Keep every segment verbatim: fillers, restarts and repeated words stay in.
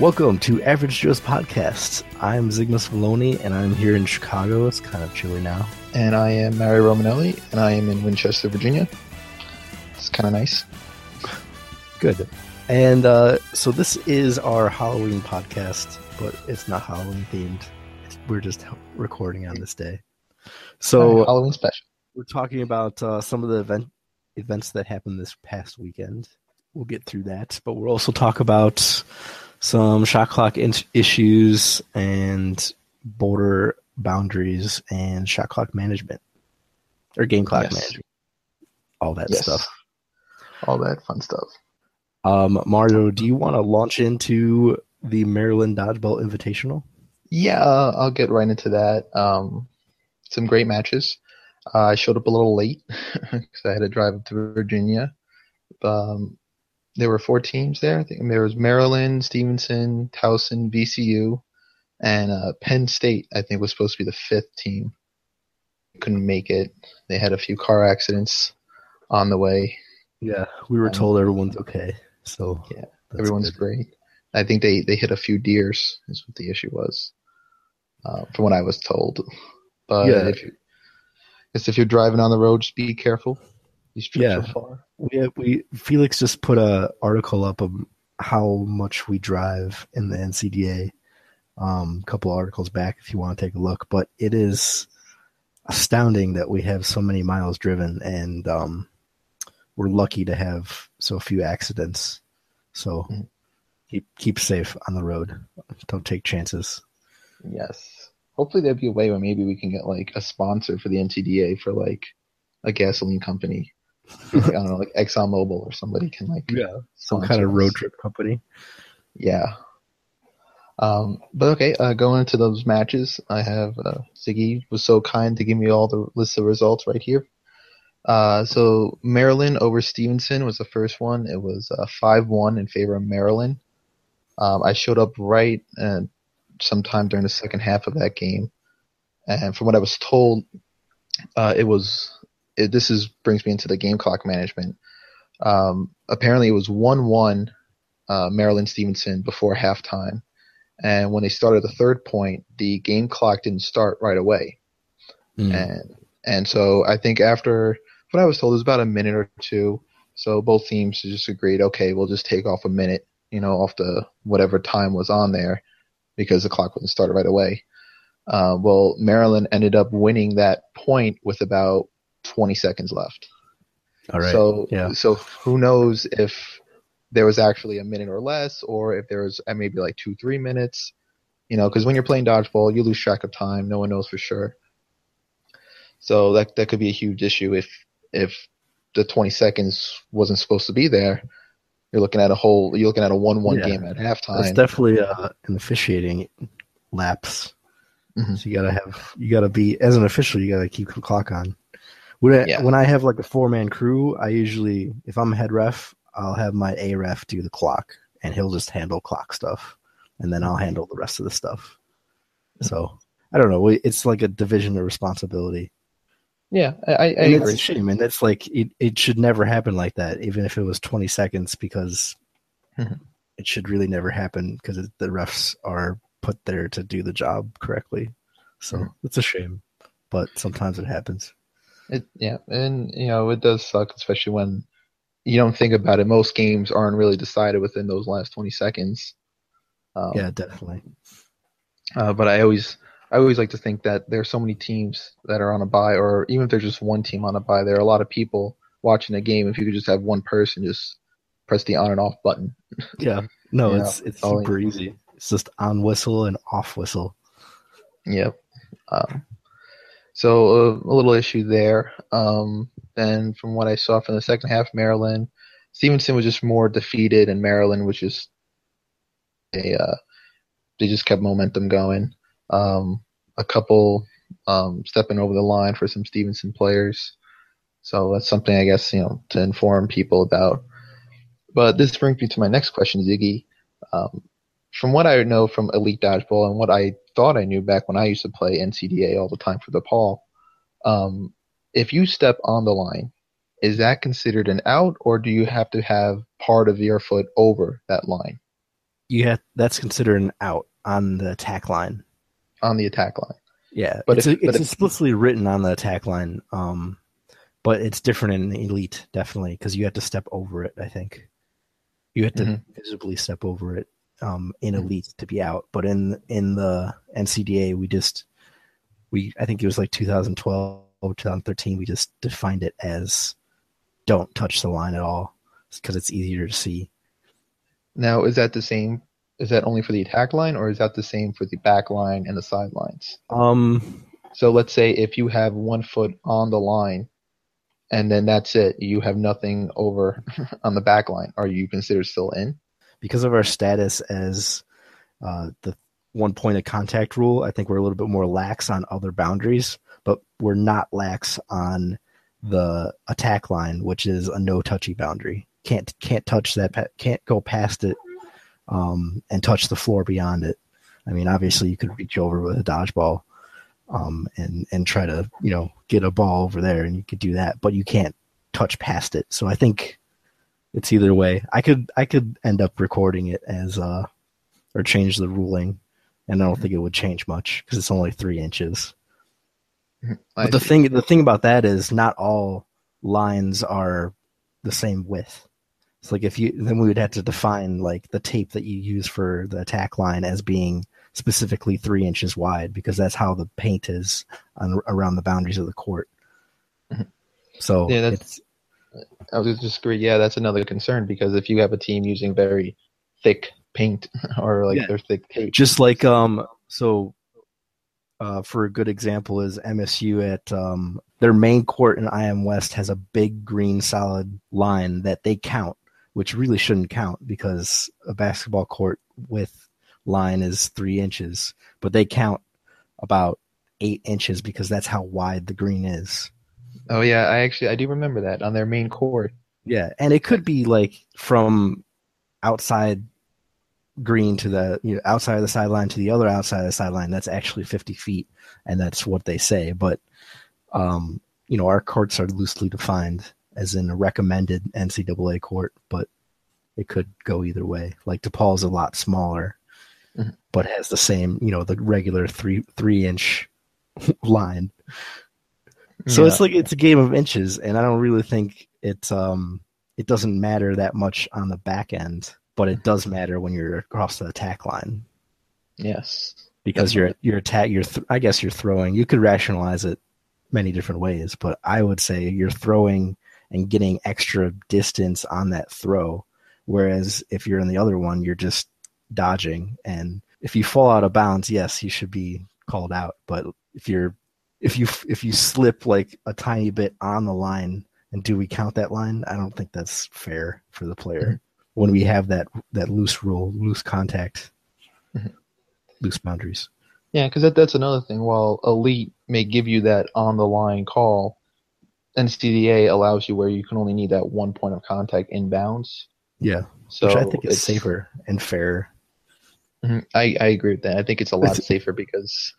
Welcome to Average Joe's Podcast. I'm Zygmunt Maloney, and I'm here in Chicago. It's kind of chilly now. And I am Mary Romanelli, and I am in Winchester, Virginia. It's kind of nice. Good. And uh, so this is our Halloween podcast, but it's not Halloween themed. We're just recording on this day. So uh, Halloween special. We're talking about uh, some of the event events that happened this past weekend. We'll get through that, but we'll also talk about some shot clock in- issues and border boundaries and shot clock management or game clock yes. management, all that yes. stuff, all that fun stuff. Um, Mario, do you want to launch into the Maryland Dodgeball Invitational? Yeah, uh, I'll get right into that. Um, some great matches. Uh, I showed up a little late because I had to drive up to Virginia. Um, There were four teams there. I think there was Maryland, Stevenson, Towson, V C U, and uh, Penn State, I think, was supposed to be the fifth team. Couldn't make it. They had a few car accidents on the way. Yeah, we were um, told everyone's okay. So yeah, everyone's good. Great. I think they, they hit a few deers is what the issue was, uh, from what I was told. But yeah. if, you, if you're driving on the road, just be careful. These trips yeah. are far. We have, we Felix just put a article up of how much we drive in the N C D A. Um, a couple articles back if you want to take a look, but it is astounding that we have so many miles driven, and um, we're lucky to have so few accidents. So mm-hmm. keep keep safe on the road. Don't take chances. Yes. Hopefully there'll be a way where maybe we can get like a sponsor for the N C D A for like a gasoline company. Like, I don't know, like ExxonMobil or somebody can like yeah, some kind of road trip company. Yeah. Um, but okay, uh, going into those matches, I have uh, Ziggy was so kind to give me all the list of results right here. Uh, so Maryland over Stevenson was the first one. It was uh, five one in favor of Maryland. Um, I showed up right uh, sometime during the second half of that game, and from what I was told, uh, it was. It, this is brings me into the game clock management. Um, apparently, it was one one uh, Maryland Stevenson before halftime, and when they started the third point, the game clock didn't start right away, mm. and and so I think after what I was told it was about a minute or two, so both teams just agreed, okay, we'll just take off a minute, you know, off the whatever time was on there, because the clock wouldn't start right away. Uh, well, Maryland ended up winning that point with about twenty seconds left. All right. So, yeah. so who knows if there was actually a minute or less, or if there was maybe like two, three minutes, you know, because when you're playing dodgeball, you lose track of time. No one knows for sure. So that that could be a huge issue if if the twenty seconds wasn't supposed to be there. You're looking at a whole. You're looking at a one one yeah. game at halftime. That's definitely uh, an officiating lapse. Mm-hmm. So you gotta have you gotta be as an official. You gotta keep the clock on. When I, yeah. when I have like a four-man crew, I usually, if I'm head ref, I'll have my A ref do the clock, and he'll just handle clock stuff, and then I'll handle the rest of the stuff. So I don't know. It's like a division of responsibility. Yeah, I, I and agree. It's a shame, and that's like it. It should never happen like that, even if it was twenty seconds, because mm-hmm. it should really never happen because the refs are put there to do the job correctly. So mm-hmm. it's a shame, but sometimes it happens. It, yeah, and you know it does suck, especially when you don't think about it. Most games aren't really decided within those last twenty seconds. Um, yeah, definitely. Uh, but I always, I always like to think that there are so many teams that are on a bye, or even if there's just one team on a bye, there are a lot of people watching a game. If you could just have one person just press the on and off button. Yeah, no, it's know, it's super easy. easy. It's just on whistle and off whistle. Yep. Um, So uh, a little issue there. Um, and from what I saw from the second half, Maryland, Stevenson was just more defeated, and Maryland was just they uh, they just kept momentum going. Um, a couple um, stepping over the line for some Stevenson players. So that's something I guess you know to inform people about. But this brings me to my next question, Ziggy. Um, From what I know from Elite Dodgeball and what I thought I knew back when I used to play N C D A all the time for DePaul, um, if you step on the line, is that considered an out, or do you have to have part of your foot over that line? you have that's considered an out on the attack line. On the attack line. Yeah, but it's, if, a, but it's explicitly if, written on the attack line, um, but it's different in Elite, definitely, because you have to step over it, I think. You have to mm-hmm. visibly step over it um, in Elite mm-hmm. to be out. But in in the N C D A, we just, we I think it was like twenty twelve, twenty thirteen, we just defined it as don't touch the line at all because it's easier to see. Now, is that the same? Is that only for the attack line, or is that the same for the back line and the sidelines? Um, so let's say if you have one foot on the line, and then that's it, you have nothing over on the back line. Are you considered still in? Because of our status as uh, the one point of contact rule, I think we're a little bit more lax on other boundaries, but we're not lax on the attack line, which is a no-touchy boundary. Can't can't touch that. Can't go past it. Um, and touch the floor beyond it. I mean, obviously you could reach over with a dodgeball um, and, and try to, you know, get a ball over there, and you could do that, but you can't touch past it. So I think it's either way. I could I could end up recording it as uh, or change the ruling, and I don't think it would change much because it's only three inches. But the thing, the thing about that is not all lines are the same width. It's so like if you then we would have to define like the tape that you use for the attack line as being specifically three inches wide, because that's how the paint is on, around the boundaries of the court. Mm-hmm. So yeah, that's, it's, I was just agree. Yeah, that's another concern, because if you have a team using very thick paint or like yeah, their thick tape, just like um, so uh, for a good example is M S U at um, their main court in I M West has a big green solid line that they count, which really shouldn't count because a basketball court width line is three inches, but they count about eight inches because that's how wide the green is. Oh yeah, I actually I do remember that on their main court. Yeah, and it could be like from outside green to the you know, outside of the sideline to the other outside of the sideline. That's actually fifty feet, and that's what they say. But um, you know, our courts are loosely defined as in a recommended N C double A court, but it could go either way. Like DePaul's a lot smaller, mm-hmm. but has the same, you know, the regular three three inch line. So yeah. It's like it's a game of inches, and I don't really think it's um it doesn't matter that much on the back end, but it does matter when you're across the attack line. Yes, because That's you're right. you're attack you're th- I guess you're throwing. You could rationalize it many different ways, but I would say you're throwing and getting extra distance on that throw. Whereas if you're in the other one, you're just dodging. And if you fall out of bounds, yes, you should be called out. But if you're, if you, if you slip like a tiny bit on the line, and do we count that line? I don't think that's fair for the player mm-hmm. when we have that, that loose rule, loose contact, mm-hmm. loose boundaries. Yeah. Cause that, that's another thing. While Elite may give you that on the line call, N C D A allows you where you can only need that one point of contact inbounds. Yeah, so which I think is safer and fairer. Mm-hmm. I, I agree with that. I think it's a lot safer because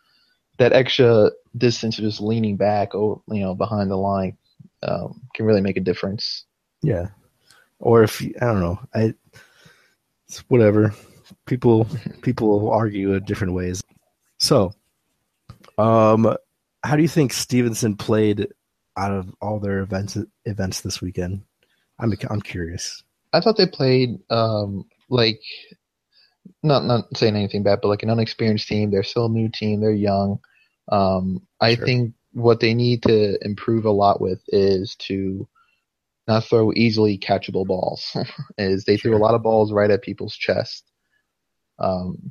that extra distance of just leaning back, or you know, behind the line, um, can really make a difference. Yeah, or if you, I don't know, I it's whatever. People people argue in different ways. So, um, how do you think Stevenson played out of all their events events this weekend? I'm I'm curious. I thought they played um, like not not saying anything bad, but like an unexperienced team. They're still a new team. They're young. Um, I sure. think what they need to improve a lot with is to not throw easily catchable balls. is they sure. threw a lot of balls right at people's chest. Um,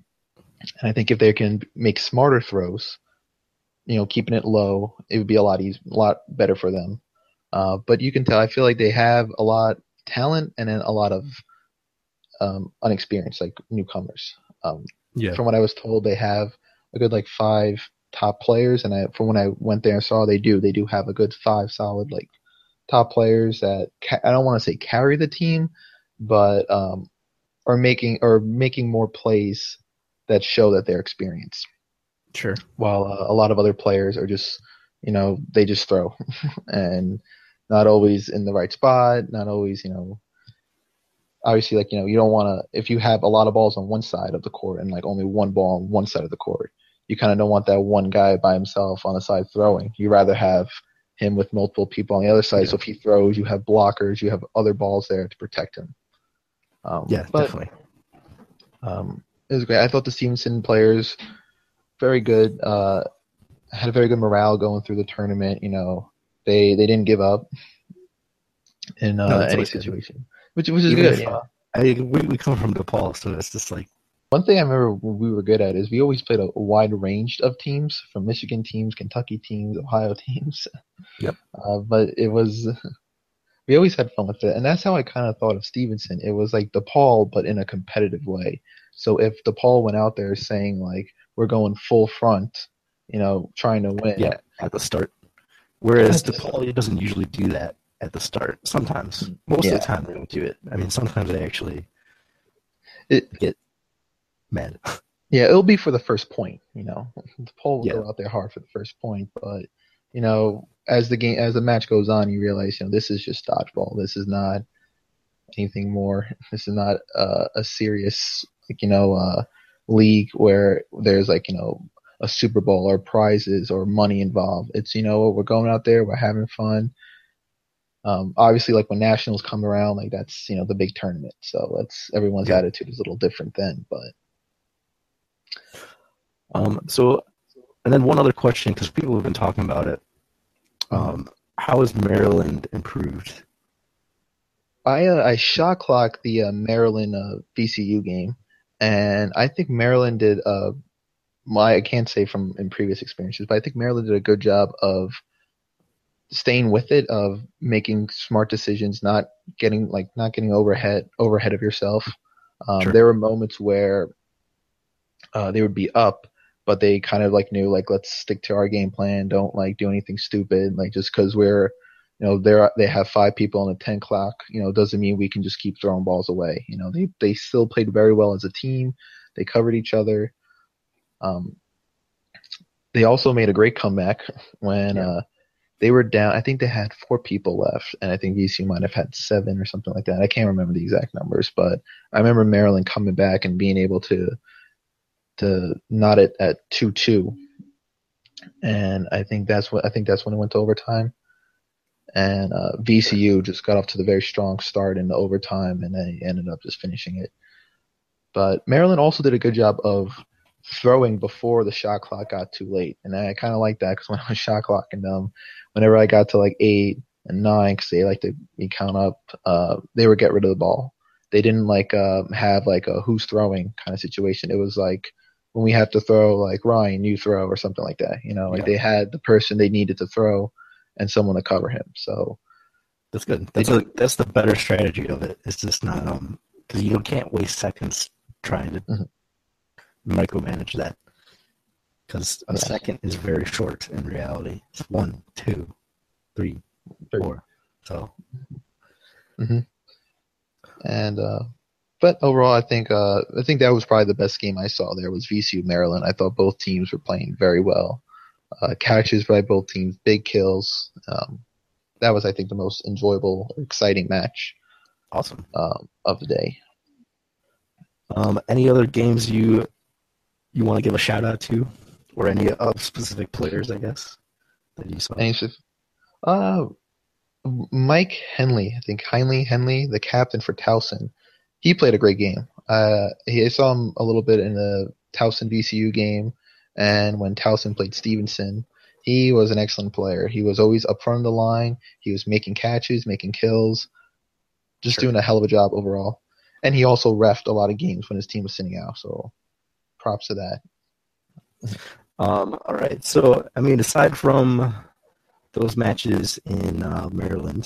and I think if they can make smarter throws, you know, keeping it low, it would be a lot easier, a lot better for them. Uh, but you can tell, I feel like they have a lot of talent and then a lot of um, unexperienced, like newcomers. Um, yeah. From what I was told, they have a good like five top players, and I, from when I went there and saw, they do, they do have a good five solid like top players that ca- I don't want to say carry the team, but um, are making or making more plays that show that they're experienced. Sure. While uh, a lot of other players are just, you know, they just throw and not always in the right spot, not always, you know, obviously, like, you know, you don't want to, if you have a lot of balls on one side of the court and like only one ball on one side of the court, you kind of don't want that one guy by himself on the side throwing. You rather have him with multiple people on the other side. Yeah. So if he throws, you have blockers, you have other balls there to protect him. Um, yeah, but, definitely. Um, it was great. I thought the Stevenson players very good. Uh, had a very good morale going through the tournament. You know, they they didn't give up in uh, no, any situation. Which, which is Even good. If, yeah. I, we, we come from DePaul, so it's just like... One thing I remember we were good at is we always played a wide range of teams, from Michigan teams, Kentucky teams, Ohio teams. Yep. Uh, but it was... We always had fun with it, and that's how I kind of thought of Stevenson. It was like DePaul, but in a competitive way. So if DePaul went out there saying, like, we're going full front, you know, trying to win. Yeah, at the start. Whereas DePaul doesn't usually do that. At the start, sometimes. Most yeah. of the time, they don't do it. I mean, sometimes they actually it, get mad. Yeah, it'll be for the first point. You know, the poll will yeah. go out there hard for the first point, but you know, as the game, as the match goes on, you realize, you know, this is just dodgeball. This is not anything more. This is not uh, a serious, like, you know, uh, league where there's like, you know, a Super Bowl or prizes or money involved. It's, you know, we're going out there, we're having fun. Um, obviously, like when nationals come around, like that's, you know, the big tournament. So that's everyone's yeah. attitude is a little different then. But um, so, and then one other question, because people have been talking about it. Um, how has Maryland improved? I uh, I shot clocked the uh, Maryland uh, V C U game, and I think Maryland did. Uh, my I can't say from in previous experiences, but I think Maryland did a good job of staying with it, of making smart decisions, not getting like not getting overhead overhead of yourself. Um, sure. There were moments where uh, they would be up, but they kind of like knew, like, let's stick to our game plan. Don't like do anything stupid. Like, just because we're, you know, they're they have five people on the ten clock, you know, doesn't mean we can just keep throwing balls away. You know, they they still played very well as a team. They covered each other. Um, they also made a great comeback when. Yeah. Uh, They were down. I think they had four people left, and I think V C U might have had seven or something like that. I can't remember the exact numbers, but I remember Maryland coming back and being able to to knot it at two two. And I think that's what I think that's when it went to overtime. And uh, V C U just got off to the very strong start in the overtime, and they ended up just finishing it. But Maryland also did a good job of throwing before the shot clock got too late, and I kind of like that, because when I was shot clocking them, whenever I got to like eight and nine, because they like to be count up, uh, they would get rid of the ball. They didn't like uh, have like a who's throwing kind of situation. It was like when we have to throw, like, Ryan, you throw, or something like that. You know, like yeah. they had the person they needed to throw and someone to cover him. So that's good. That's a, that's the better strategy of it. It's just not um because you can't waste seconds trying to. Mm-hmm. micromanage that, because a yeah. second is very short in reality. It's one, two, three, four. So, mm-hmm. and uh, but overall, I think uh, I think that was probably the best game I saw. There was V C U Maryland. I thought both teams were playing very well. Uh, catches by both teams, big kills. Um, that was, I think, the most enjoyable, exciting match. Awesome um, of the day. Um, any other games you? You want to give a shout out to, or any uh, specific players, I guess, that you saw? Uh, Mike Henley, I think Heinley, Henley, the captain for Towson, he played a great game. Uh, he, I saw him a little bit in the Towson V C U game, and when Towson played Stevenson, he was an excellent player. He was always up front of the line. He was making catches, making kills, just sure. doing a hell of a job overall. And he also reffed a lot of games when his team was sitting out, so... props to that. Um, all right. So, I mean, aside from those matches in uh, Maryland,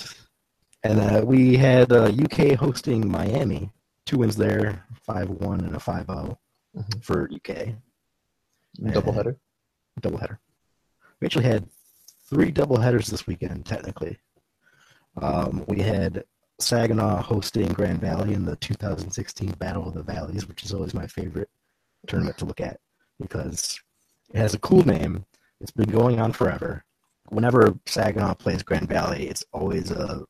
and uh, we had uh, U K hosting Miami. Two wins there, five one and a five oh mm-hmm. for U K. Doubleheader? Doubleheader. We actually had three doubleheaders this weekend, technically. Um, we had Saginaw hosting Grand Valley in the two thousand sixteen Battle of the Valleys, which is always my favorite tournament to look at, because it has a cool name. It's been going on forever. Whenever Saginaw plays Grand Valley, it's always a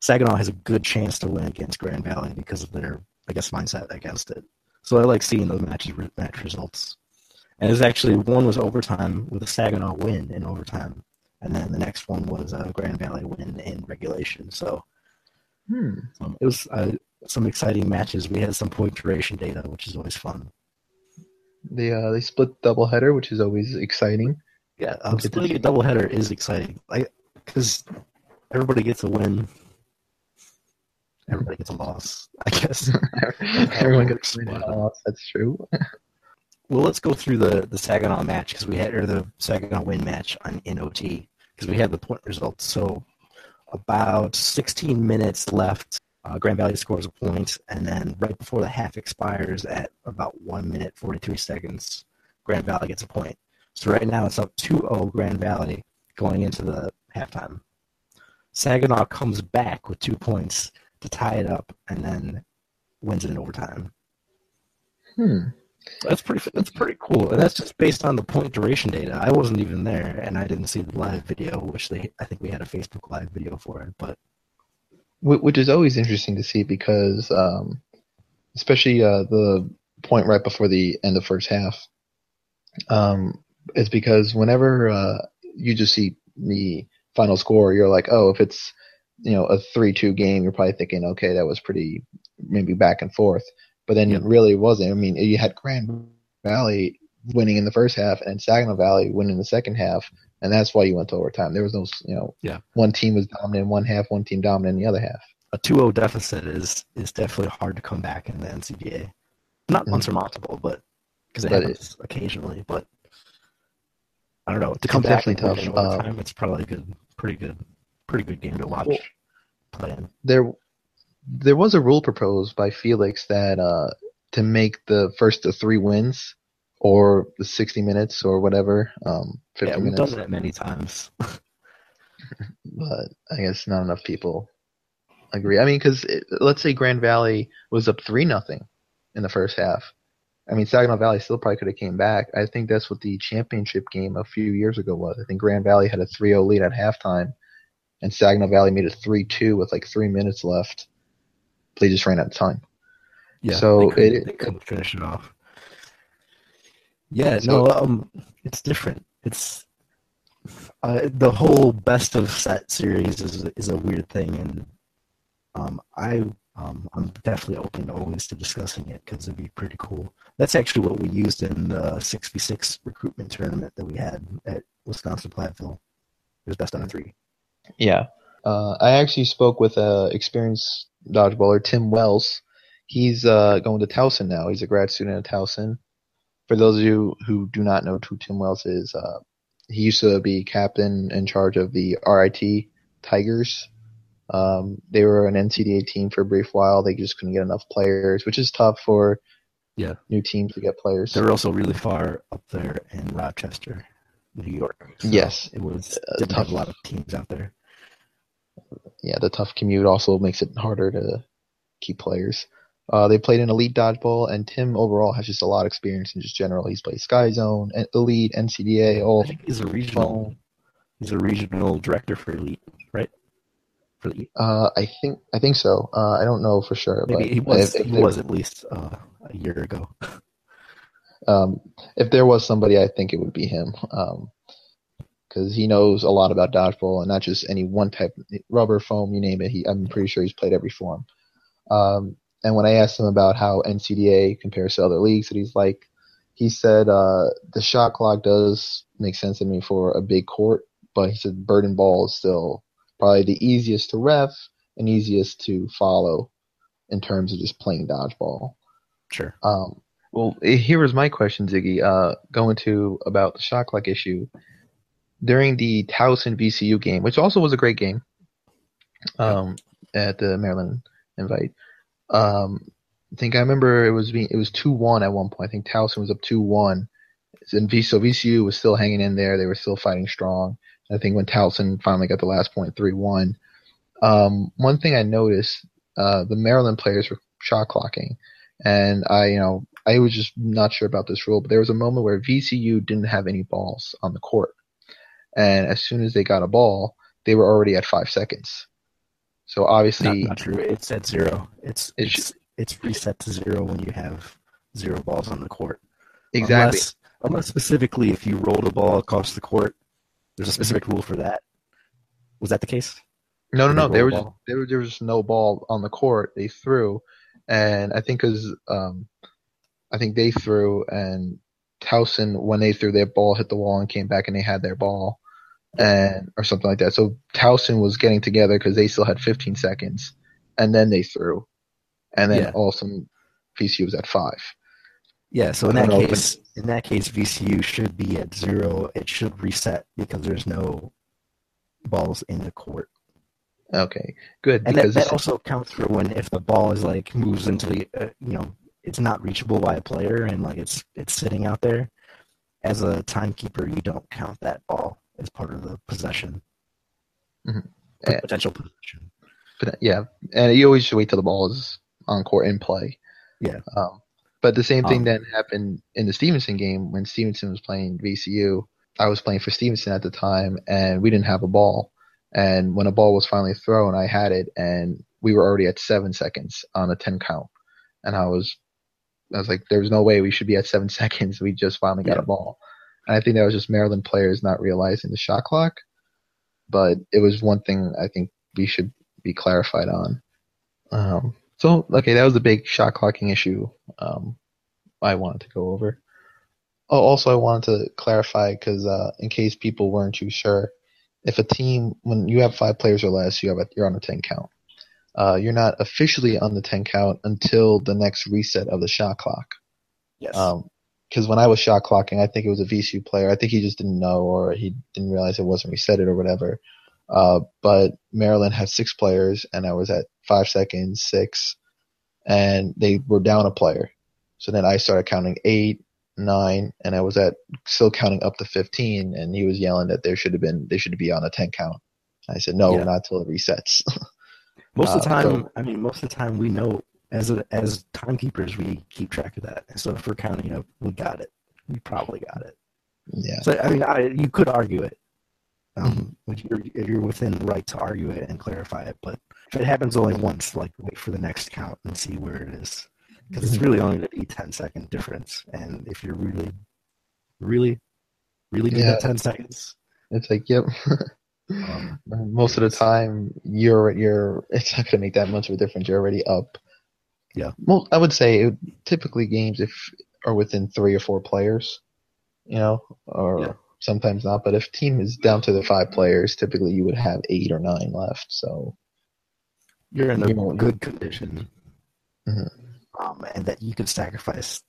Saginaw has a good chance to win against Grand Valley because of their, I guess, mindset against it. So I like seeing those matches, match results. And it was actually, one was overtime with a Saginaw win in overtime. And then the next one was a Grand Valley win in regulation. So hmm. um, it was uh, some exciting matches. We had some point duration data, which is always fun. They uh, they split doubleheader, which is always exciting. Yeah, um, splitting a doubleheader is exciting. Like, because everybody gets a win. Everybody gets a loss, I guess. Everyone gets a loss, that's true. Well, let's go through the, the Saginaw match, because we had, or the Saginaw win match on N O T, because we had the point results. So about sixteen minutes left, uh, Grand Valley scores a point, and then right before the half expires at about one minute, forty-three seconds, Grand Valley gets a point. So right now it's up two oh Grand Valley going into the halftime. Saginaw comes back with two points to tie it up, and then wins it in overtime. Hmm. That's pretty. That's pretty cool, and that's just based on the point duration data. I wasn't even there, and I didn't see the live video, which they, I think we had a Facebook live video for it. But which is always interesting to see because, um, especially uh, the point right before the end of first half, um, is because whenever uh, you just see the final score, you're like, oh, if it's you know a three two game, you're probably thinking, okay, that was pretty maybe back and forth. But then yep. It really wasn't. I mean, you had Grand Valley winning in the first half and Saginaw Valley winning in the second half, and that's why you went to overtime. There was no, you know, yeah. one team was dominant in one half, one team dominant in the other half. A two oh deficit is is definitely hard to come back in the N C D A. Not mm-hmm. unsurmountable, but because it but happens it, occasionally. But I don't know. To come back and win in overtime, um, it's probably good, pretty good, pretty good game to watch. Well, play in. There. There was a rule proposed by Felix that uh, to make the first of three wins or the sixty minutes or whatever, um, fifty yeah, we've minutes. Done that many times. But I guess not enough people agree. I mean, because let's say Grand Valley was up three nothing in the first half. I mean, Saginaw Valley still probably could have came back. I think that's what the championship game a few years ago was. I think Grand Valley had a three oh lead at halftime, and Saginaw Valley made it three two with like three minutes left. They just ran out of time. Yeah, so they could, it, they couldn't finish it off. Yeah, so, no, um, it's different. It's uh, the whole best of set series is is a weird thing, and um, I um, I'm definitely open always to discussing it because it'd be pretty cool. That's actually what we used in the six v six recruitment tournament that we had at Wisconsin Plantville. It was best out of three. Yeah, uh, I actually spoke with a experienced dodgeballer Tim Wells. He's uh, going to Towson now. He's a grad student at Towson. For those of you who do not know who Tim Wells is, uh, he used to be captain in charge of the R I T Tigers. Um, they were an N C D A team for a brief while. They just couldn't get enough players, which is tough for yeah. new teams to get players. They're also really far up there in Rochester, New York. So yes, it was uh, didn't tough. Have a lot of teams out there. Yeah, the tough commute also makes it harder to keep players. Uh, they played in Elite Dodgeball, and Tim overall has just a lot of experience in just general. He's played Sky Zone, Elite, N C D A, all. I think he's a regional. He's a regional director for Elite, right? For Elite. Uh, I think I think so. Uh, I don't know for sure. Maybe but he was. If, if he there, was at least uh, a year ago. um, if there was somebody, I think it would be him. Um. Because he knows a lot about dodgeball and not just any one type, rubber, foam, you name it. He, I'm pretty sure he's played every form. Um, and when I asked him about how N C D A compares to other leagues that he's like, he said uh, the shot clock does make sense to me for a big court, but he said bird and ball is still probably the easiest to ref and easiest to follow in terms of just playing dodgeball. Sure. Um, well, here was my question, Ziggy, uh, going to about the shot clock issue. During the Towson V C U game, which also was a great game um, at the Maryland Invite, um, I think I remember it was being, it was two one at one point. I think Towson was up two one. And V, so V C U was still hanging in there. They were still fighting strong. And I think when Towson finally got the last point, three one, um, one thing I noticed, uh, the Maryland players were shot clocking. And I, you know, I was just not sure about this rule, but there was a moment where V C U didn't have any balls on the court. And as soon as they got a ball, they were already at five seconds. So obviously, not, not true. It's at zero. It's it it's, it's reset to zero when you have zero balls on the court. Exactly. Unless, unless specifically, if you rolled a ball across the court, there's a specific rule for that. Was that the case? No, no, no. There was there, there was no ball on the court. They threw, and I think because um, I think they threw, and Towson, when they threw, their ball hit the wall and came back, and they had their ball, and or something like that. So Towson was getting together because they still had fifteen seconds, and then they threw, and then yeah. all of a sudden V C U was at five. Yeah. So in that case, open. in that case, V C U should be at zero. It should reset because there's no balls in the court. Okay, good. And that, that also counts for when if the ball is like moves into the, uh, you know, it's not reachable by a player and like it's it's sitting out there. As a timekeeper, you don't count that ball as part of the possession, mm-hmm. potential and, possession. But yeah, and you always wait till the ball is on court in play. Yeah. Um, but the same thing um, that happened in the Stevenson game when Stevenson was playing V C U. I was playing for Stevenson at the time, and we didn't have a ball. And when a ball was finally thrown, I had it, and we were already at seven seconds on a ten count. And I was, I was like, "There's no way we should be at seven seconds. We just finally got yeah. a ball." And I think that was just Maryland players not realizing the shot clock. But it was one thing I think we should be clarified on. Um, so okay, that was the big shot clocking issue um, I wanted to go over. Oh, also I wanted to clarify because uh, in case people weren't too sure. If a team, when you have five players or less, you have a, you're on a ten count. Uh, you're not officially on the ten count until the next reset of the shot clock. Yes. Because um, when I was shot clocking, I think it was a V C U player. I think he just didn't know or he didn't realize it wasn't resetted or whatever. Uh, but Maryland had six players, and I was at five seconds, six, and they were down a player. So then I started counting eight. nine, and I was at still counting up to fifteen, and he was yelling that there should have been they should be on a ten count. I said no, yeah. not till it resets. most uh, of the time, so, I mean, most of the time we know as a, as timekeepers we keep track of that. So if we're counting up, we got it. We probably got it. Yeah. So I mean, I, you could argue it, um, but you're you're within the right to argue it and clarify it. But if it happens only once, like wait for the next count and see where it is. Because it's really only going to be a ten-second difference. And if you're really, really, really doing yeah. that ten seconds. It's like, yep. um, Most of the time, you're you're. it's not going to make that much of a difference. You're already up. Yeah. Well, I would say it, typically games if are within three or four players, you know, or yeah. sometimes not. But if team is down to the five players, typically you would have eight or nine left. So you're in a you good condition. Mm-hmm. Um, and that you can sacrifice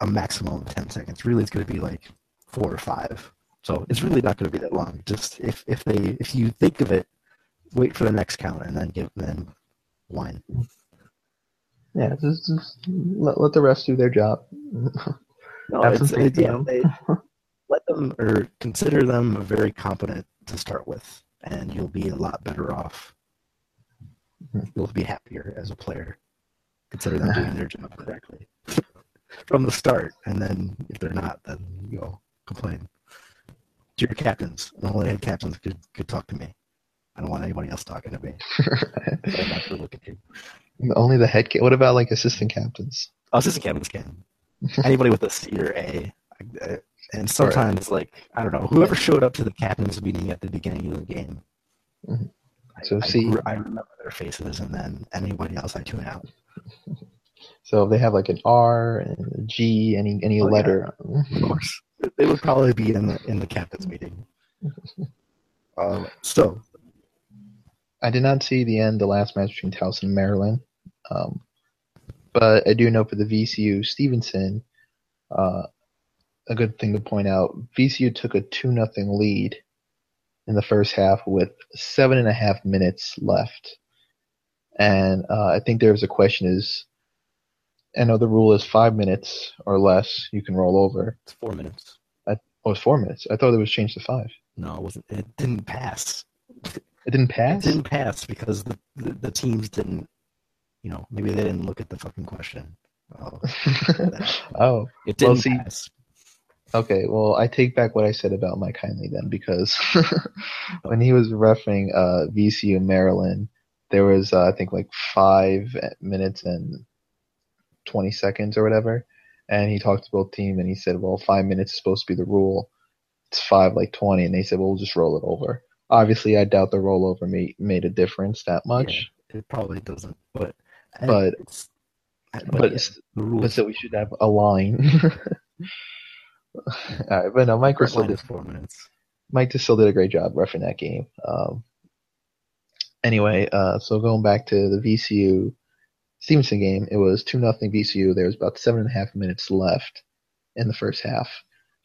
a maximum of ten seconds. Really, it's going to be like four or five. So it's really not going to be that long. Just if, if they if you think of it, wait for the next count and then give them wine. Yeah, just, just let, let the refs do their job. No, it's, it, yeah, they, let them or consider them very competent to start with, and you'll be a lot better off. Mm-hmm. You'll be happier as a player. Consider them doing their job correctly from the start, and then if they're not, then you'll complain to your captains. And all the head captains could, could talk to me. I don't want anybody else talking to me. I'm not sure looking at you. Only the head. Ca- what about like assistant captains? Oh, assistant captains can. Anybody with a C or A, and sometimes right. like I don't know, whoever showed up to the captains meeting at the beginning of the game. Mm-hmm. So I, see, I, I remember their faces, and then anybody else I tune out. So if they have like an R and a G, any any oh, letter, yeah. of course, they would probably be in the in the captain's meeting. Um, so I did not see the end, the last match between Towson and Maryland, um, but I do know for the V C U Stevenson, uh, a good thing to point out: V C U took a two nothing lead in the first half with seven and a half minutes left. And uh, I think there was a question is, I know the rule is five minutes or less, you can roll over. It's four minutes. I, oh, it's four minutes. I thought it was changed to five. No, it wasn't. It didn't pass. It didn't pass? It didn't pass because the, the, the teams didn't, you know, maybe they didn't look at the fucking question. Oh. oh. It didn't well, see, pass. Okay, well, I take back what I said about Mike Henley then because when he was refereeing uh, V C U Maryland, There was, uh, I think, like five minutes and twenty seconds or whatever. And he talked to both team, and he said, well, five minutes is supposed to be the rule. It's five, like twenty. And they said, well, we'll just roll it over. Obviously, I doubt the rollover made, made a difference that much. Yeah, it probably doesn't. But but it's, but, but, it's, the rules. But so we should have a line. All right, but no, Mike still did four minutes. Mike just still did a great job refing that game. Um, anyway, uh, so going back to the V C U Stevenson game, it was two nothing V C U. There was about seven and a half minutes left in the first half.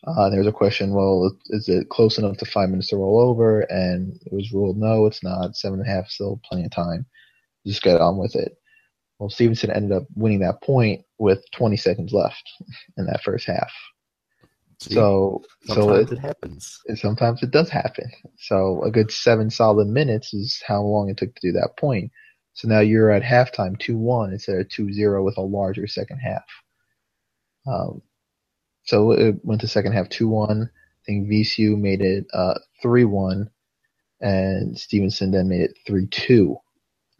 Uh, there was a question: well, is it close enough to five minutes to roll over? And it was ruled no, it's not. Seven and a half, still plenty of time. Just get on with it. Well, Stevenson ended up winning that point with twenty seconds left in that first half. So, sometimes so it, it happens. Sometimes it does happen. So, a good seven solid minutes is how long it took to do that point. So now you're at halftime two one instead of two zero with a larger second half. Um, so it went to second half two one. I think V C U made it uh, three one, and Stevenson then made it three two.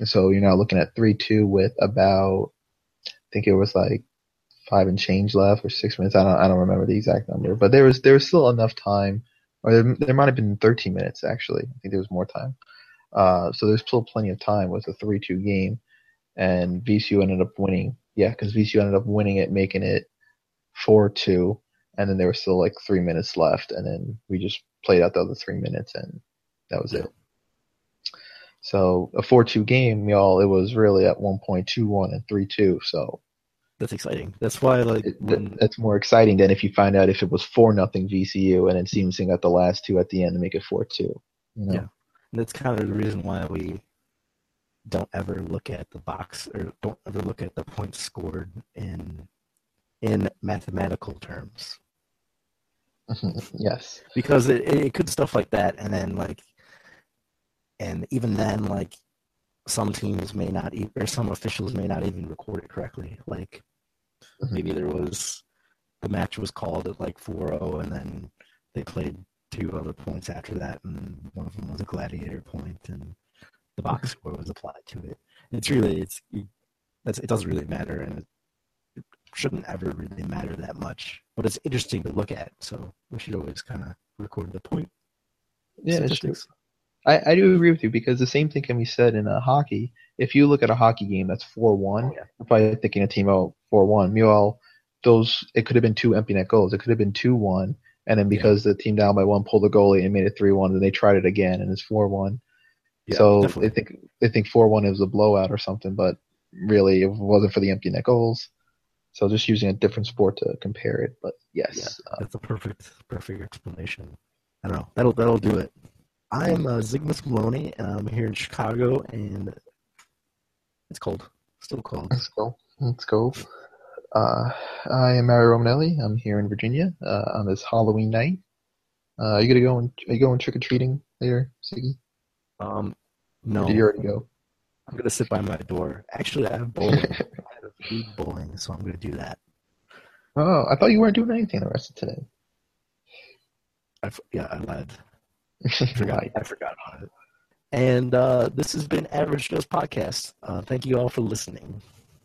So you're now looking at three two with about, I think it was like five and change left or six minutes. I don't I don't remember the exact number, but there was there was still enough time, or there, there might have been thirteen minutes actually. I think there was more time. Uh, so there's still plenty of time with a three two game, and V C U ended up winning. Yeah, because V C U ended up winning it, making it four two, and then there was still like three minutes left, and then we just played out the other three minutes, and that was yeah. it. So a four two game, y'all. It was really at one point two one and three two. So that's exciting. That's why like it, when... that's more exciting than if you find out if it was four nothing V C U and then Stevenson got the last two at the end to make it four two. You know? Yeah. That's kind of the reason why we don't ever look at the box or don't ever look at the points scored in in mathematical terms. Yes. Because it, it could stuff like that, and then like and even then like some teams may not even, or some officials may not even record it correctly. Like mm-hmm. maybe there was the match was called at like four oh, and then they played two other points after that, and one of them was a gladiator point, and the box score was applied to it. It's really, it's that's it doesn't really matter, and it, it shouldn't ever really matter that much. But it's interesting to look at, so we should always kind of record the point. Yeah, that's true. I, I do agree with you, because the same thing can be said in a hockey. If you look at a hockey game that's four one, yeah. you're probably thinking a team out four one. Meanwhile, those it could have been two empty net goals. It could have been two one. And then because yeah. the team down by one pulled the goalie and made it three one, then they tried it again, and it's four one. Yeah, so definitely. they think they think four one is a blowout or something, but really it wasn't for the empty net goals. So just using a different sport to compare it. But yes. Yeah, that's uh, a perfect perfect explanation. I don't know. That'll, that'll do it. I'm uh, Zygmunt Maloney, and I'm here in Chicago, and it's cold. It's still cold. It's cold. It's cold. Uh, I am Mario Romanelli. I'm here in Virginia uh, on this Halloween night. Uh, are you gonna go and are you going trick or treating later, Siggy? Um, no. Or did you already go? I'm gonna sit by my door. Actually, I have bowling. I have a few bowling, so I'm gonna do that. Oh, I thought you weren't doing anything the rest of today. I, yeah, I lied. I forgot. I forgot about it. And uh, this has been Average Joe's Podcast. Uh, thank you all for listening.